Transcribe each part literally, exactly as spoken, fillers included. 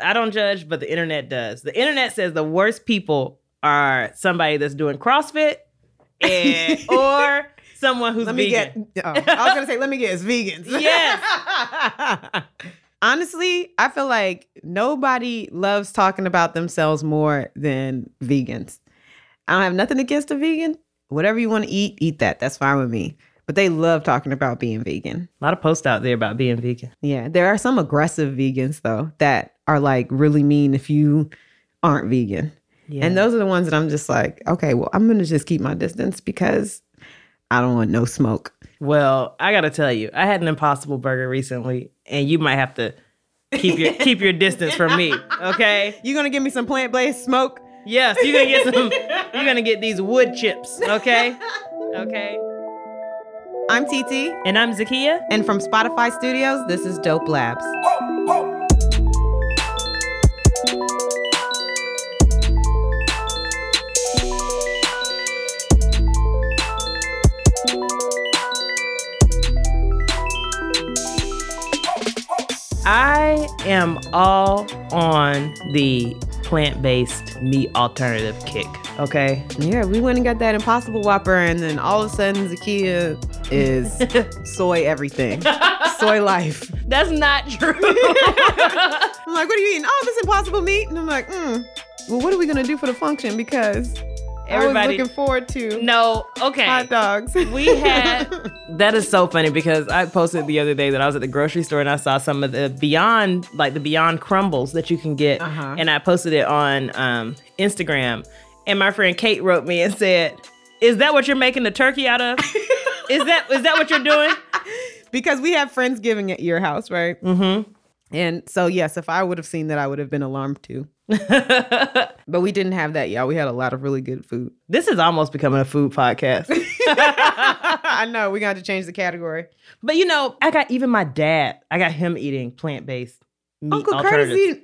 I don't judge, but the internet does. The internet says the worst people are somebody that's doing CrossFit and, or someone who's let me vegan. Get, oh, I was going to say, let me guess, vegans. Yes. Honestly, I feel like nobody loves talking about themselves more than vegans. I don't have nothing against a vegan. Whatever you want to eat, eat that. That's fine with me. But they love talking about being vegan. A lot of posts out there about being vegan. Yeah. There are some aggressive vegans, though, that are like really mean if you aren't vegan. Yeah. And those are the ones that I'm just like, okay, well, I'm going to just keep my distance because I don't want no smoke. Well, I got to tell you, I had an Impossible Burger recently, and you might have to keep your keep your distance from me, okay? You going to give me some plant-based smoke? Yes, you're going to get some, you're going to get these wood chips, okay? Okay. I'm T T. And I'm Zakiya. And from Spotify Studios, this is Dope Labs. I am all on the plant-based meat alternative kick, okay? Yeah, we went and got that Impossible Whopper, and then all of a sudden, Zakiya is soy everything. Soy life. That's not true. I'm like, what are you eating? Oh, this Impossible meat. And I'm like, mm, well, what are we going to do for the function? Because everybody, I was looking forward to no, okay. hot dogs. We had... That is so funny because I posted the other day that I was at the grocery store and I saw some of the Beyond, like the Beyond crumbles that you can get. Uh-huh. And I posted it on um, Instagram. And my friend Kate wrote me and said, is that what you're making the turkey out of? Is that is that what you're doing? Because we have Friendsgiving at your house, right? Mm-hmm. And so, yes, if I would have seen that, I would have been alarmed too. But we didn't have that, y'all. We had a lot of really good food. This is almost becoming a food podcast. I know. We're going to have to change the category. But, you know, I got even my dad. I got him eating plant-based meat Uncle Curtis, he,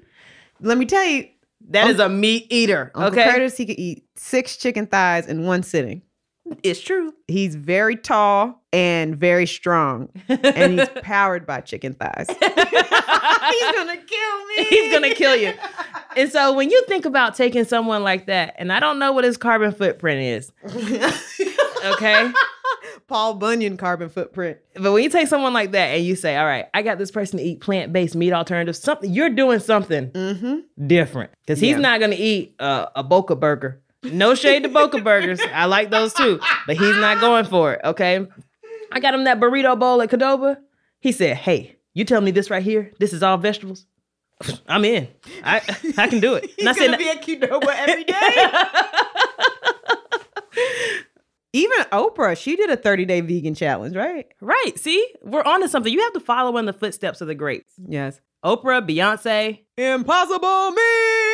let me tell you. That Uncle, is a meat eater. Uncle okay? Curtis, he could eat six chicken thighs in one sitting. It's true. He's very tall and very strong. And he's powered by chicken thighs. He's going to kill me. He's going to kill you. And so when you think about taking someone like that, and I don't know what his carbon footprint is. Okay? Paul Bunyan carbon footprint. But when you take someone like that and you say, all right, I got this person to eat plant-based meat alternatives, something, you're doing something mm-hmm. different. Because he's yeah. not going to eat uh, a Boca Burger. No shade to Boca Burgers. I like those too. But he's not going for it, okay? I got him that burrito bowl at Qdoba. He said, hey, you tell me this right here, this is all vegetables? I'm in. I I can do it. He's going to be at Qdoba every day. Even Oprah, she did a thirty-day vegan challenge, right? Right. See? We're on to something. You have to follow in the footsteps of the greats. Yes. Oprah, Beyonce. Impossible me!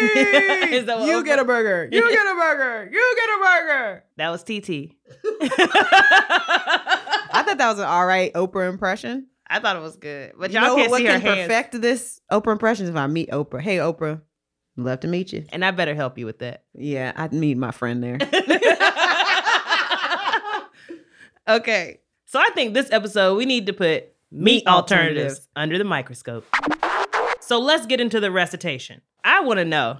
You Oprah? Get a burger. You get a burger. You get a burger. That was T T. I thought that was an all right Oprah impression. I thought it was good. But y'all you know can't what see her can hands. Perfect this Oprah impression is if I meet Oprah. Hey, Oprah. Love to meet you. And I better help you with that. Yeah, I need my friend there. Okay. So I think this episode, we need to put meat, meat alternatives, alternatives under the microscope. So let's get into the recitation. I want to know,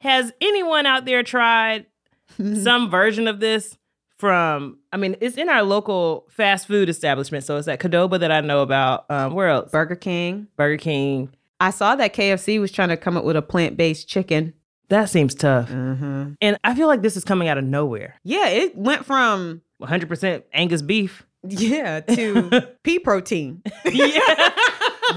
has anyone out there tried some version of this? From, I mean, it's in our local fast food establishment. So it's at Qdoba that I know about. Um, where else? Burger King. Burger King. I saw that K F C was trying to come up with a plant-based chicken. That seems tough. Mm-hmm. And I feel like this is coming out of nowhere. Yeah, it went from one hundred percent Angus beef. Yeah, to pea protein. Yeah,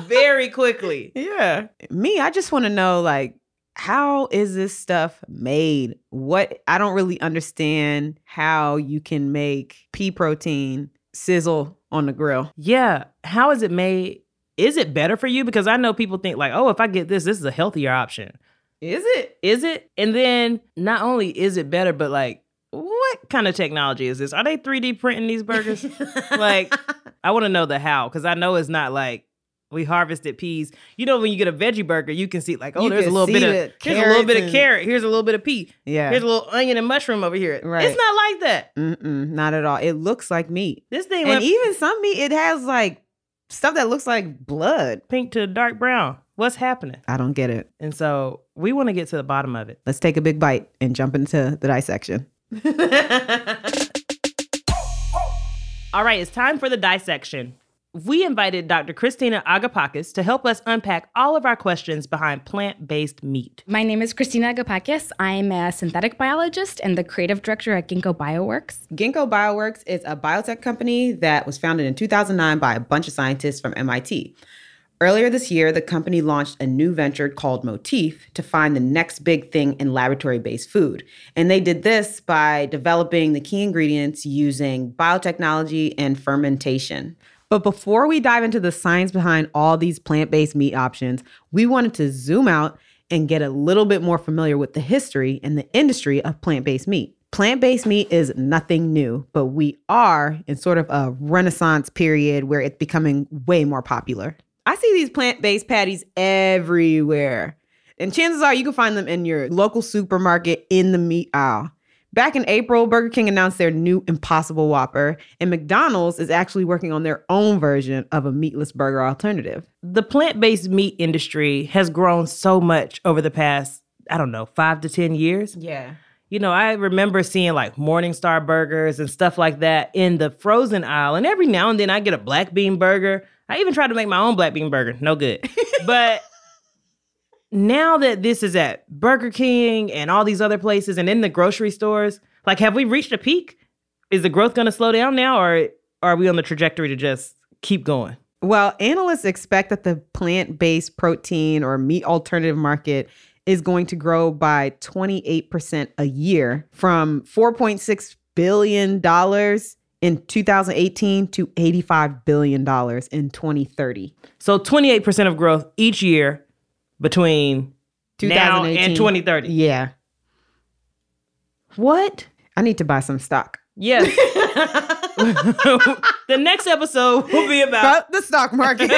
very quickly. Yeah. Me, I just want to know, like, how is this stuff made? What I don't really understand how you can make pea protein sizzle on the grill. Yeah. How is it made? Is it better for you? Because I know people think like, oh, if I get this, this is a healthier option. Is it? Is it? And then not only is it better, but like, what kind of technology is this? Are they three D printing these burgers? Like, I want to know the how, because I know it's not like, we harvested peas. You know, when you get a veggie burger, you can see like, oh, you there's a little bit of here's a little bit of carrot. Here's a little bit of pea. Yeah. Here's a little onion and mushroom over here. Right. It's not like that. Mm-mm, not at all. It looks like meat. This thing, and went, even some meat, it has like stuff that looks like blood, pink to dark brown. What's happening? I don't get it. And so we want to get to the bottom of it. Let's take a big bite and jump into the dissection. All right, it's time for the dissection. We invited Doctor Christina Agapakis to help us unpack all of our questions behind plant-based meat. My name is Christina Agapakis. I'm a synthetic biologist and the creative director at Ginkgo Bioworks. Ginkgo Bioworks is a biotech company that was founded in two thousand nine by a bunch of scientists from M I T. Earlier this year, the company launched a new venture called Motif to find the next big thing in laboratory-based food. And they did this by developing the key ingredients using biotechnology and fermentation. But before we dive into the science behind all these plant-based meat options, we wanted to zoom out and get a little bit more familiar with the history and the industry of plant-based meat. Plant-based meat is nothing new, but we are in sort of a renaissance period where it's becoming way more popular. I see these plant-based patties everywhere, and chances are you can find them in your local supermarket in the meat aisle. Back in April, Burger King announced their new Impossible Whopper, and McDonald's is actually working on their own version of a meatless burger alternative. The plant-based meat industry has grown so much over the past, I don't know, five to ten years. Yeah. You know, I remember seeing like Morningstar burgers and stuff like that in the frozen aisle, and every now and then I get a black bean burger. I even tried to make my own black bean burger. No good. But now that this is at Burger King and all these other places and in the grocery stores, like, have we reached a peak? Is the growth going to slow down now, or are we on the trajectory to just keep going? Well, analysts expect that the plant-based protein or meat alternative market is going to grow by twenty-eight percent a year, from four point six billion dollars in two thousand eighteen to eighty-five billion dollars in twenty thirty. So twenty-eight percent of growth each year between now and twenty thirty. Yeah. What? I need to buy some stock. Yes. The next episode will be about, about the stock market.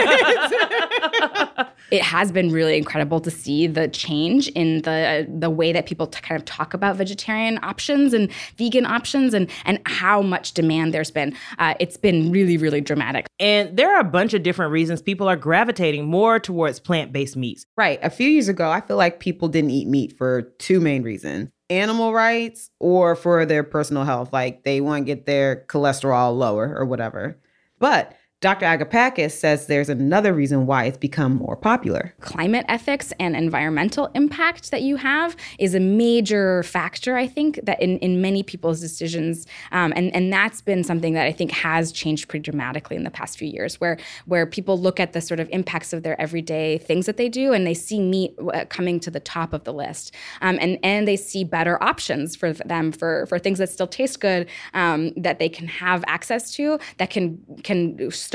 It has been really incredible to see the change in the the way that people t- kind of talk about vegetarian options and vegan options, and, and how much demand there's been. Uh, it's been really, really dramatic. And there are a bunch of different reasons people are gravitating more towards plant-based meats. Right. A few years ago, I feel like people didn't eat meat for two main reasons. Animal rights, or for their personal health, like they want to get their cholesterol lower or whatever. But Doctor Agapakis says there's another reason why it's become more popular. Climate ethics and environmental impact that you have is a major factor, I think, that in, in many people's decisions. Um, and, and that's been something that I think has changed pretty dramatically in the past few years, where, where people look at the sort of impacts of their everyday things that they do, and they see meat coming to the top of the list. Um, and, and they see better options for them, for, for things that still taste good, um, that they can have access to, that can can. start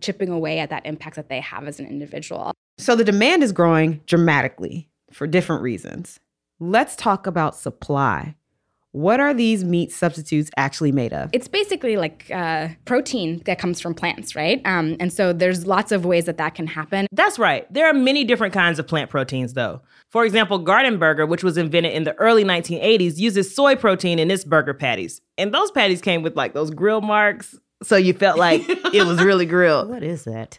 chipping away at that impact that they have as an individual. So the demand is growing dramatically for different reasons. Let's talk about supply. What are these meat substitutes actually made of? It's basically like uh, protein that comes from plants, right? Um, and so there's lots of ways that that can happen. That's right. There are many different kinds of plant proteins, though. For example, Garden Burger, which was invented in the early nineteen eighties, uses soy protein in its burger patties. And those patties came with like those grill marks, so you felt like it was really grilled. What is that?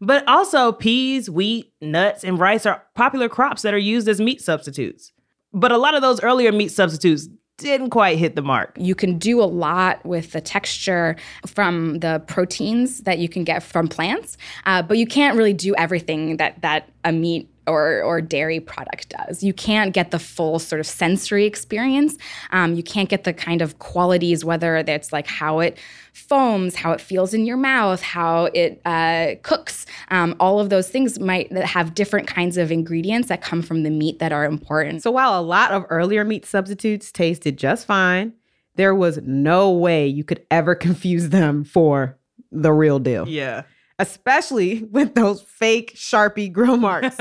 But also peas, wheat, nuts, and rice are popular crops that are used as meat substitutes. But a lot of those earlier meat substitutes didn't quite hit the mark. You can do a lot with the texture from the proteins that you can get from plants, uh, but you can't really do everything that, that a meat Or, or dairy product does. You can't get the full sort of sensory experience. Um, you can't get the kind of qualities, whether that's like how it foams, how it feels in your mouth, how it uh, cooks. Um, all of those things might have different kinds of ingredients that come from the meat that are important. So while a lot of earlier meat substitutes tasted just fine, there was no way you could ever confuse them for the real deal. Yeah. Especially with those fake Sharpie grill marks.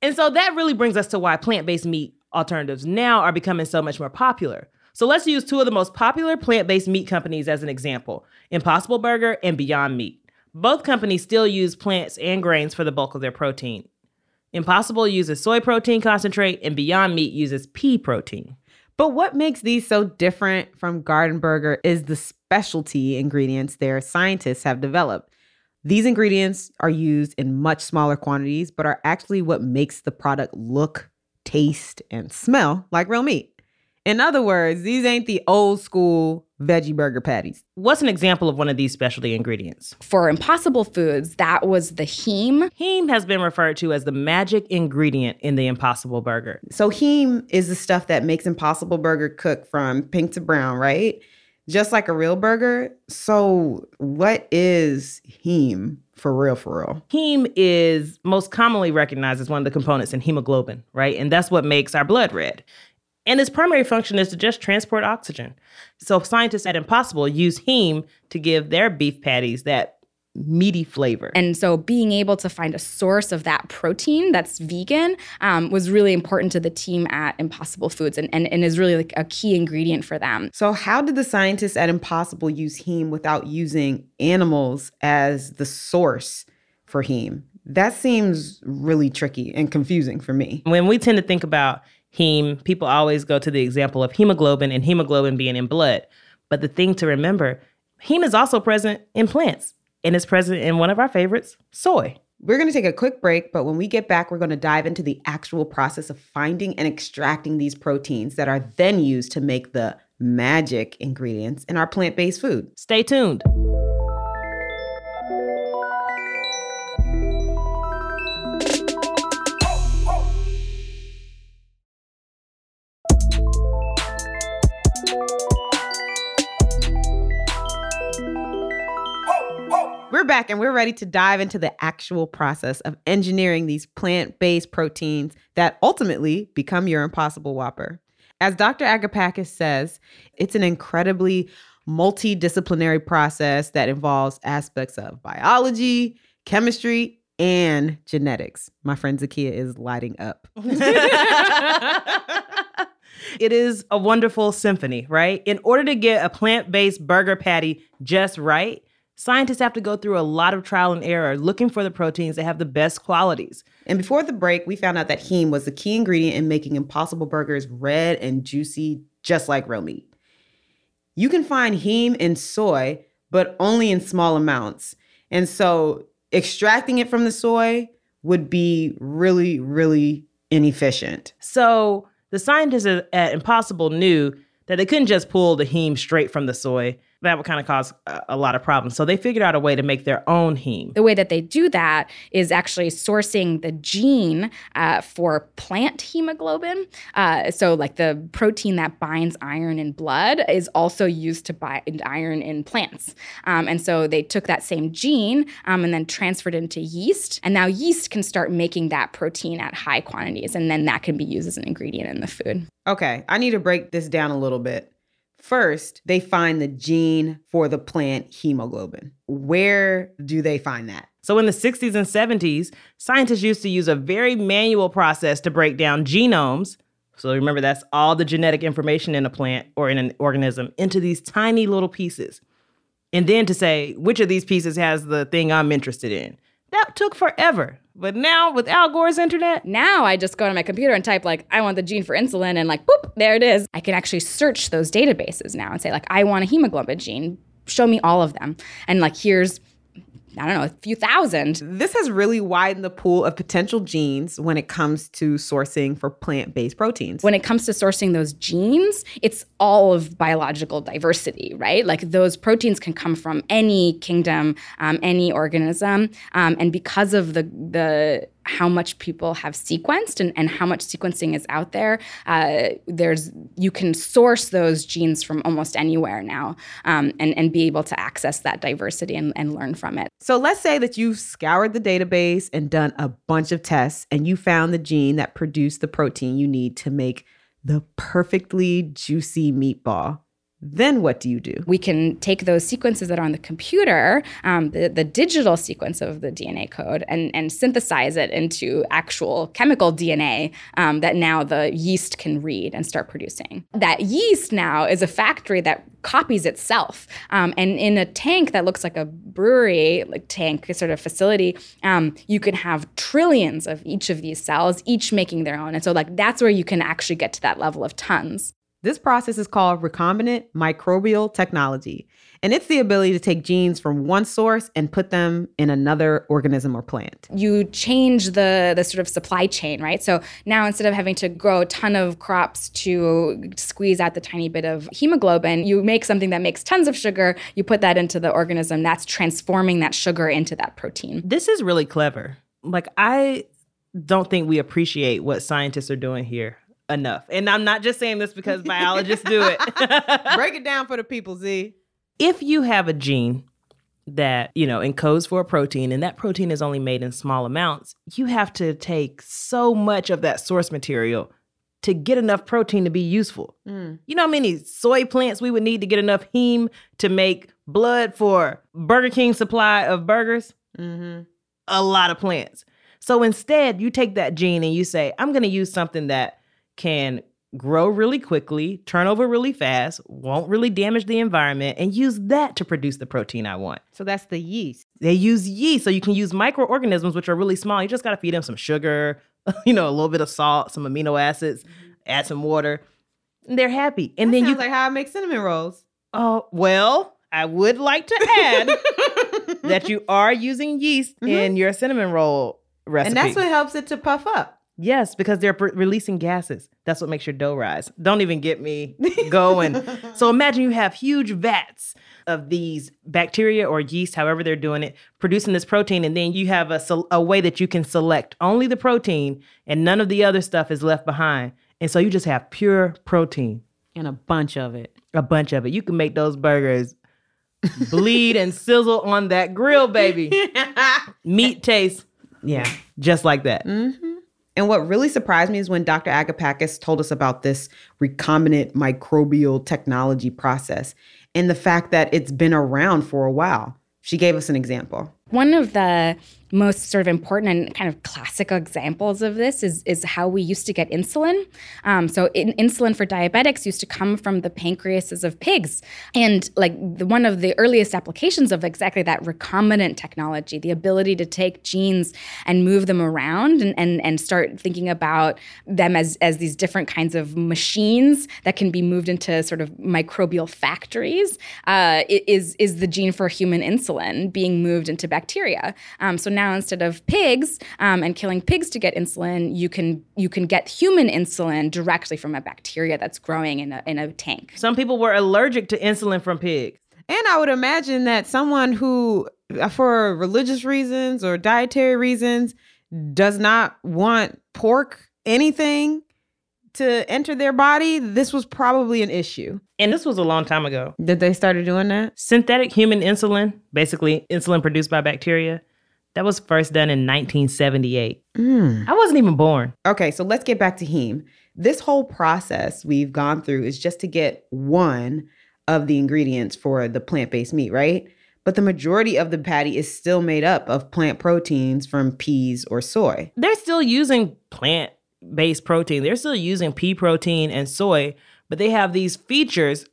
And so that really brings us to why plant-based meat alternatives now are becoming so much more popular. So let's use two of the most popular plant-based meat companies as an example, Impossible Burger and Beyond Meat. Both companies still use plants and grains for the bulk of their protein. Impossible uses soy protein concentrate, and Beyond Meat uses pea protein. But what makes these so different from Garden Burger is the specialty ingredients their scientists have developed. These ingredients are used in much smaller quantities, but are actually what makes the product look, taste, and smell like real meat. In other words, these ain't the old school veggie burger patties. What's an example of one of these specialty ingredients? For Impossible Foods, that was the heme. Heme has been referred to as the magic ingredient in the Impossible Burger. So heme is the stuff that makes Impossible Burger cook from pink to brown, right? Just like a real burger. So what is heme? For real, for real. Heme is most commonly recognized as one of the components in hemoglobin, right? And that's what makes our blood red. And its primary function is to just transport oxygen. So scientists at Impossible use heme to give their beef patties that meaty flavor. And so being able to find a source of that protein that's vegan um, was really important to the team at Impossible Foods and, and, and is really like a key ingredient for them. So how did the scientists at Impossible use heme without using animals as the source for heme? That seems really tricky and confusing for me. When we tend to think about heme, people always go to the example of hemoglobin and hemoglobin being in blood. But the thing to remember, heme is also present in plants, and it's present in one of our favorites, soy. We're going to take a quick break, but when we get back, we're going to dive into the actual process of finding and extracting these proteins that are then used to make the magic ingredients in our plant-based food. Stay tuned. We're back and we're ready to dive into the actual process of engineering these plant-based proteins that ultimately become your Impossible Whopper. As Doctor Agapakis says, it's an incredibly multidisciplinary process that involves aspects of biology, chemistry, and genetics. My friend Zakiya is lighting up. It is a wonderful symphony, right? In order to get a plant-based burger patty just right, scientists have to go through a lot of trial and error looking for the proteins that have the best qualities. And before the break, we found out that heme was the key ingredient in making Impossible Burgers red and juicy, just like real meat. You can find heme in soy, but only in small amounts. And so extracting it from the soy would be really, really inefficient. So the scientists at Impossible knew that they couldn't just pull the heme straight from the soy. That would kind of cause a lot of problems. So they figured out a way to make their own heme. The way that they do that is actually sourcing the gene uh, for plant hemoglobin. Uh, so like the protein that binds iron in blood is also used to bind iron in plants. Um, and so they took that same gene um, and then transferred it into yeast. And now yeast can start making that protein at high quantities. And then that can be used as an ingredient in the food. Okay, I need to break this down a little bit. First, they find the gene for the plant hemoglobin. Where do they find that? So in the sixties and seventies, scientists used to use a very manual process to break down genomes. So remember, that's all the genetic information in a plant or in an organism into these tiny little pieces. And then to say, which of these pieces has the thing I'm interested in? That took forever. But now with Al Gore's internet, now I just go to my computer and type like, I want the gene for insulin, and like, boop, there it is. I can actually search those databases now and say like, I want a hemoglobin gene. Show me all of them. And like, here's, I don't know, a few thousand. This has really widened the pool of potential genes when it comes to sourcing for plant-based proteins. When it comes to sourcing those genes, it's all of biological diversity, right? Like those proteins can come from any kingdom, um, any organism. Um, and because of the the how much people have sequenced and, and how much sequencing is out there, uh, there's you can source those genes from almost anywhere now um, and, and be able to access that diversity and, and learn from it. So let's say that you've scoured the database and done a bunch of tests and you found the gene that produced the protein you need to make the perfectly juicy meatball. Then what do you do? We can take those sequences that are on the computer, um, the, the digital sequence of the D N A code, and, and synthesize it into actual chemical D N A um, that now the yeast can read and start producing. That yeast now is a factory that copies itself. Um, and in a tank that looks like a brewery like tank sort of facility, um, you can have trillions of each of these cells, each making their own. And so like that's where you can actually get to that level of tons. This process is called recombinant microbial technology, And it's the ability to take genes from one source and put them in another organism or plant. You change the, the sort of supply chain, right? So now instead of having to grow a ton of crops to squeeze out the tiny bit of hemoglobin, you make something that makes tons of sugar, you put that into the organism, that's transforming that sugar into that protein. This is really clever. Like, I don't think we appreciate what scientists are doing here enough. And I'm not just saying this because biologists do it. Break it down for the people, Z. If you have a gene that, you know, encodes for a protein and that protein is only made in small amounts, you have to take so much of that source material to get enough protein to be useful. Mm. You know how many soy plants we would need to get enough heme to make blood for Burger King's supply of burgers? Mm-hmm. A lot of plants. So instead, you take that gene and you say, I'm going to use something that can grow really quickly, turn over really fast, won't really damage the environment, and use that to produce the protein I want. So that's the yeast. They use yeast. So you can use microorganisms, which are really small. You just got to feed them some sugar, you know, a little bit of salt, some amino acids, mm-hmm. add some water, and they're happy. And that then sounds you like how I make cinnamon rolls. Oh, well, I would like to add that you are using yeast mm-hmm. in your cinnamon roll recipe. And that's what helps it to puff up. Yes, because they're pre- releasing gases. That's what makes your dough rise. Don't even get me going. So imagine you have huge vats of these bacteria or yeast, however they're doing it, producing this protein. And then you have a, a way that you can select only the protein and none of the other stuff is left behind. And so you just have pure protein. And a bunch of it. A bunch of it. You can make those burgers bleed and sizzle on that grill, baby. Meat taste. Yeah, just like that. Mm-hmm. And what really surprised me is when Doctor Agapakis told us about this recombinant microbial technology process and the fact that it's been around for a while. She gave us an example. One of the most sort of important and kind of classic examples of this is, is how we used to get insulin. Um, so in, insulin for diabetics used to come from the pancreases of pigs. And like the, one of the earliest applications of exactly that recombinant technology, the ability to take genes and move them around and, and, and start thinking about them as, as these different kinds of machines that can be moved into sort of microbial factories, uh, is, is the gene for human insulin being moved into bacteria. Um, so now Now instead of pigs um, and killing pigs to get insulin, you can you can get human insulin directly from a bacteria that's growing in a in a tank. Some people were allergic to insulin from pigs. And I would imagine that someone who, for religious reasons or dietary reasons, does not want pork, anything to enter their body, this was probably an issue. And this was a long time ago. Did they started doing that? Synthetic human insulin, basically insulin produced by bacteria. That was first done in nineteen seventy-eight. Mm. I wasn't even born. Okay, so let's get back to heme. This whole process we've gone through is just to get one of the ingredients for the plant-based meat, right? But the majority of the patty is still made up of plant proteins from peas or soy. They're still using plant-based protein. They're still using pea protein and soy, but they have these features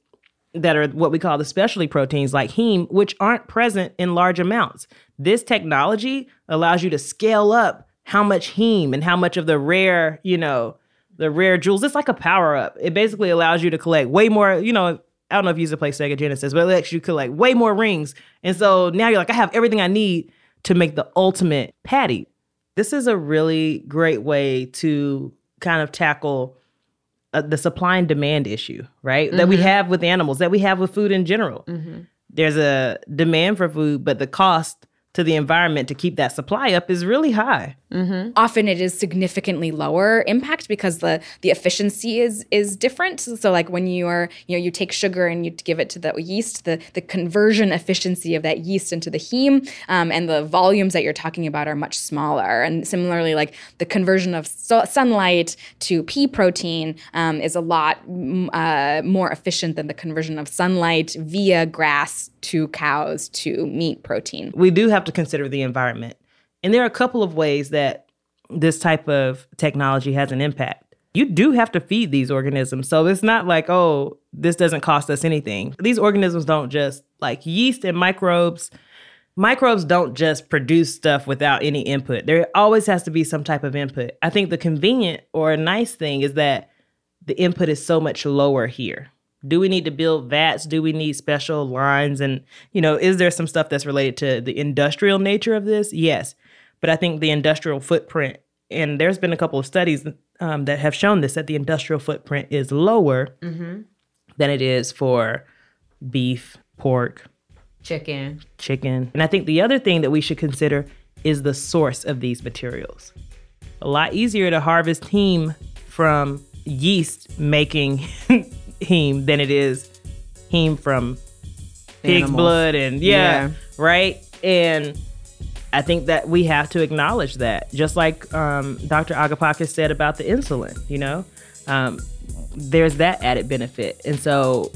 that are what we call the specialty proteins like heme, which aren't present in large amounts. This technology allows you to scale up how much heme and how much of the rare, you know, the rare jewels. It's like a power up. It basically allows you to collect way more, you know, I don't know if you used to play Sega Genesis, but it lets you collect way more rings. And so now you're like, I have everything I need to make the ultimate patty. This is a really great way to kind of tackle Uh, the supply and demand issue, right? Mm-hmm. That we have with animals, that we have with food in general. Mm-hmm. There's a demand for food, but the cost to the environment to keep that supply up is really high. Mm-hmm. Often it is significantly lower impact because the the efficiency is is different. So, so like when you are, you know, you take sugar and you give it to the yeast, the, the conversion efficiency of that yeast into the heme um, and the volumes that you're talking about are much smaller. And similarly, like the conversion of so- sunlight to pea protein um, is a lot uh, more efficient than the conversion of sunlight via grass to cows to meat protein. We do have to consider the environment. And there are a couple of ways that this type of technology has an impact. You do have to feed these organisms. So it's not like, oh, this doesn't cost us anything. These organisms don't just, like yeast and microbes, microbes don't just produce stuff without any input. There always has to be some type of input. I think the convenient or nice thing is that the input is so much lower here. Do we need to build vats? Do we need special lines? And, you know, is there some stuff that's related to the industrial nature of this? Yes. But I think the industrial footprint, and there's been a couple of studies um, that have shown this, that the industrial footprint is lower mm-hmm. than it is for beef, pork, chicken. Chicken. And I think the other thing that we should consider is the source of these materials. A lot easier to harvest heme from yeast making heme than it is heme from pig's Animals. blood and yeah, yeah, right? And I think that we have to acknowledge that, just like um, Doctor Agapakis said about the insulin, you know, um, there's that added benefit. And so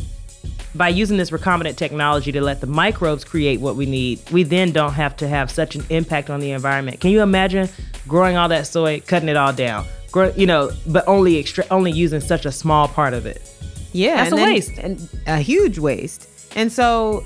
by using this recombinant technology to let the microbes create what we need, we then don't have to have such an impact on the environment. Can you imagine growing all that soy, cutting it all down, grow, you know, but only extra, only using such a small part of it? Yeah, that's a then, waste, and a huge waste. And so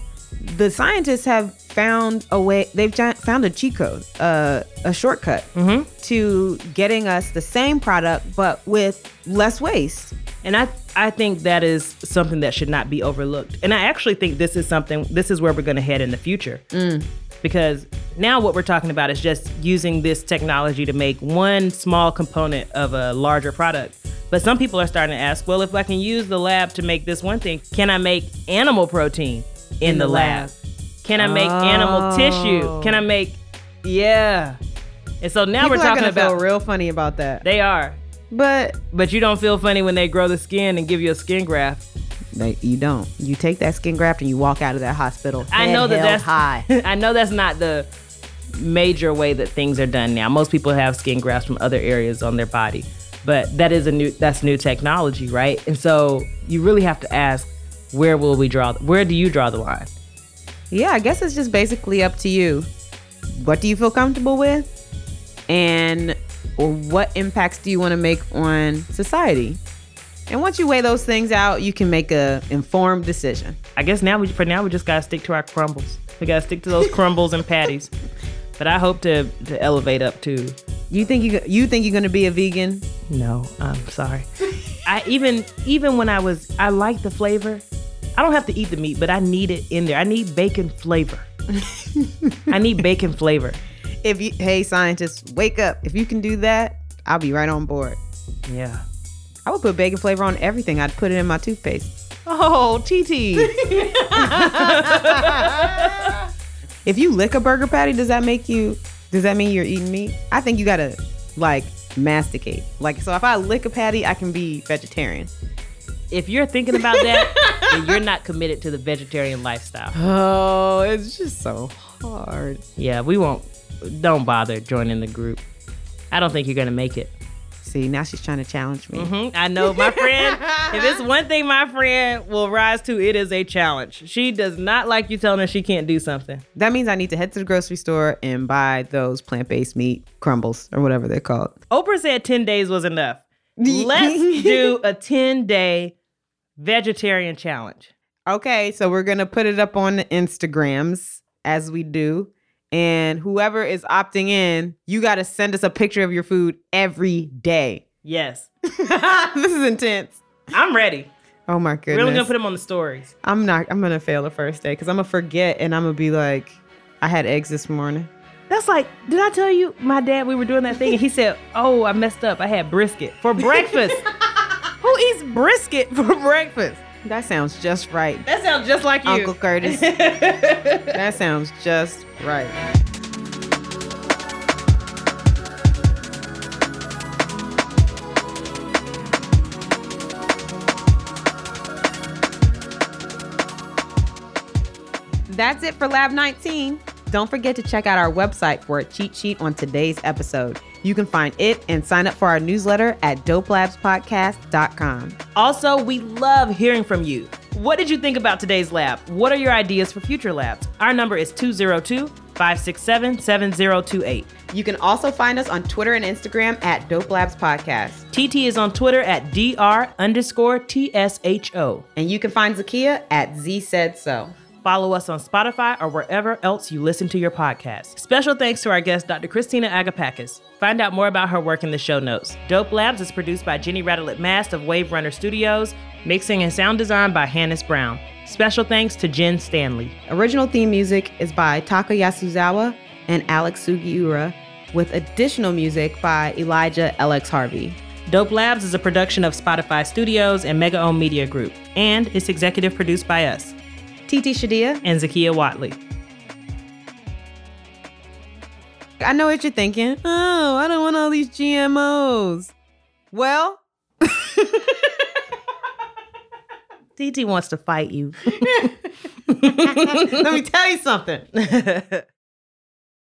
the scientists have found a way. They've found a cheat code, uh, a shortcut mm-hmm. to getting us the same product but with less waste. And I, I think that is something that should not be overlooked. And I actually think this is something. This is where we're going to head in the future, mm. because now what we're talking about is just using this technology to make one small component of a larger product. But some people are starting to ask, well, if I can use the lab to make this one thing, can I make animal protein in, in the lab? lab? Can I make oh. animal tissue? Can I make, yeah. And so now people we're talking about- feel real funny about that. They are. But- But you don't feel funny when they grow the skin and give you a skin graft. They, you don't. You take that skin graft and you walk out of that hospital. I know that that's- high. I know that's not the major way that things are done now. Most people have skin grafts from other areas on their body. But that is a new, that's new technology, right? And so you really have to ask, where will we draw, where do you draw the line? Yeah, I guess it's just basically up to you. What do you feel comfortable with? And what impacts do you want to make on society? And once you weigh those things out, you can make a informed decision. I guess now we, for now, we just got to stick to our crumbles. We got to stick to those crumbles and patties. But I hope to, to elevate up too. You think you you think you're gonna be a vegan? No, I'm sorry. I even even when I was I like the flavor. I don't have to eat the meat, but I need it in there. I need bacon flavor. I need bacon flavor. If you hey scientists, wake up! If you can do that, I'll be right on board. Yeah, I would put bacon flavor on everything. I'd put it in my toothpaste. Oh, T T. If you lick a burger patty, does that make you? Does that mean you're eating meat? I think you gotta like masticate. Like, so if I lick a patty, I can be vegetarian. If you're thinking about that, then you're not committed to the vegetarian lifestyle. Oh, it's just so hard. Yeah, we won't. Don't bother joining the group. I don't think you're gonna make it. See, now she's trying to challenge me. Mm-hmm. I know, my friend. If it's one thing my friend will rise to, it is a challenge. She does not like you telling her she can't do something. That means I need to head to the grocery store and buy those plant-based meat crumbles or whatever they're called. Oprah said ten days was enough. Let's do a ten-day vegetarian challenge. Okay, so we're going to put it up on the Instagrams as we do. And whoever is opting in, you got to send us a picture of your food every day. Yes. This is intense. I'm ready. Oh, my goodness. We're really going to put them on the stories. I'm not. I'm going to fail the first day because I'm going to forget and I'm going to be like, I had eggs this morning. That's like, did I tell you my dad, we were doing that thing and he said, oh, I messed up. I had brisket for breakfast. Who eats brisket for breakfast? That sounds just right. That sounds just like you. Uncle Curtis. That sounds just right. That's it for Lab nineteen. Don't forget to check out our website for a cheat sheet on today's episode. You can find it and sign up for our newsletter at dope labs podcast dot com. Also, we love hearing from you. What did you think about today's lab? What are your ideas for future labs? Our number is two zero two, five six seven, seven zero two eight. You can also find us on Twitter and Instagram at Dope Labs Podcast. T T is on Twitter at dr underscore T S H O. And you can find Zakiya at Z Said So. Follow us on Spotify or wherever else you listen to your podcast. Special thanks to our guest, Doctor Christina Agapakis. Find out more about her work in the show notes. Dope Labs is produced by Jenny Radelet-Mast of Wave Runner Studios. Mixing and sound design by Hannes Brown. Special thanks to Jen Stanley. Original theme music is by Taka Yasuzawa and Alex Sugiura, with additional music by Elijah L X Harvey. Dope Labs is a production of Spotify Studios and Mega Own Media Group, and it's executive produced by us, T T Shadia and Zakiya Watley. I know what you're thinking. Oh, I don't want all these G M Os. Well, T T wants to fight you. Let me tell you something.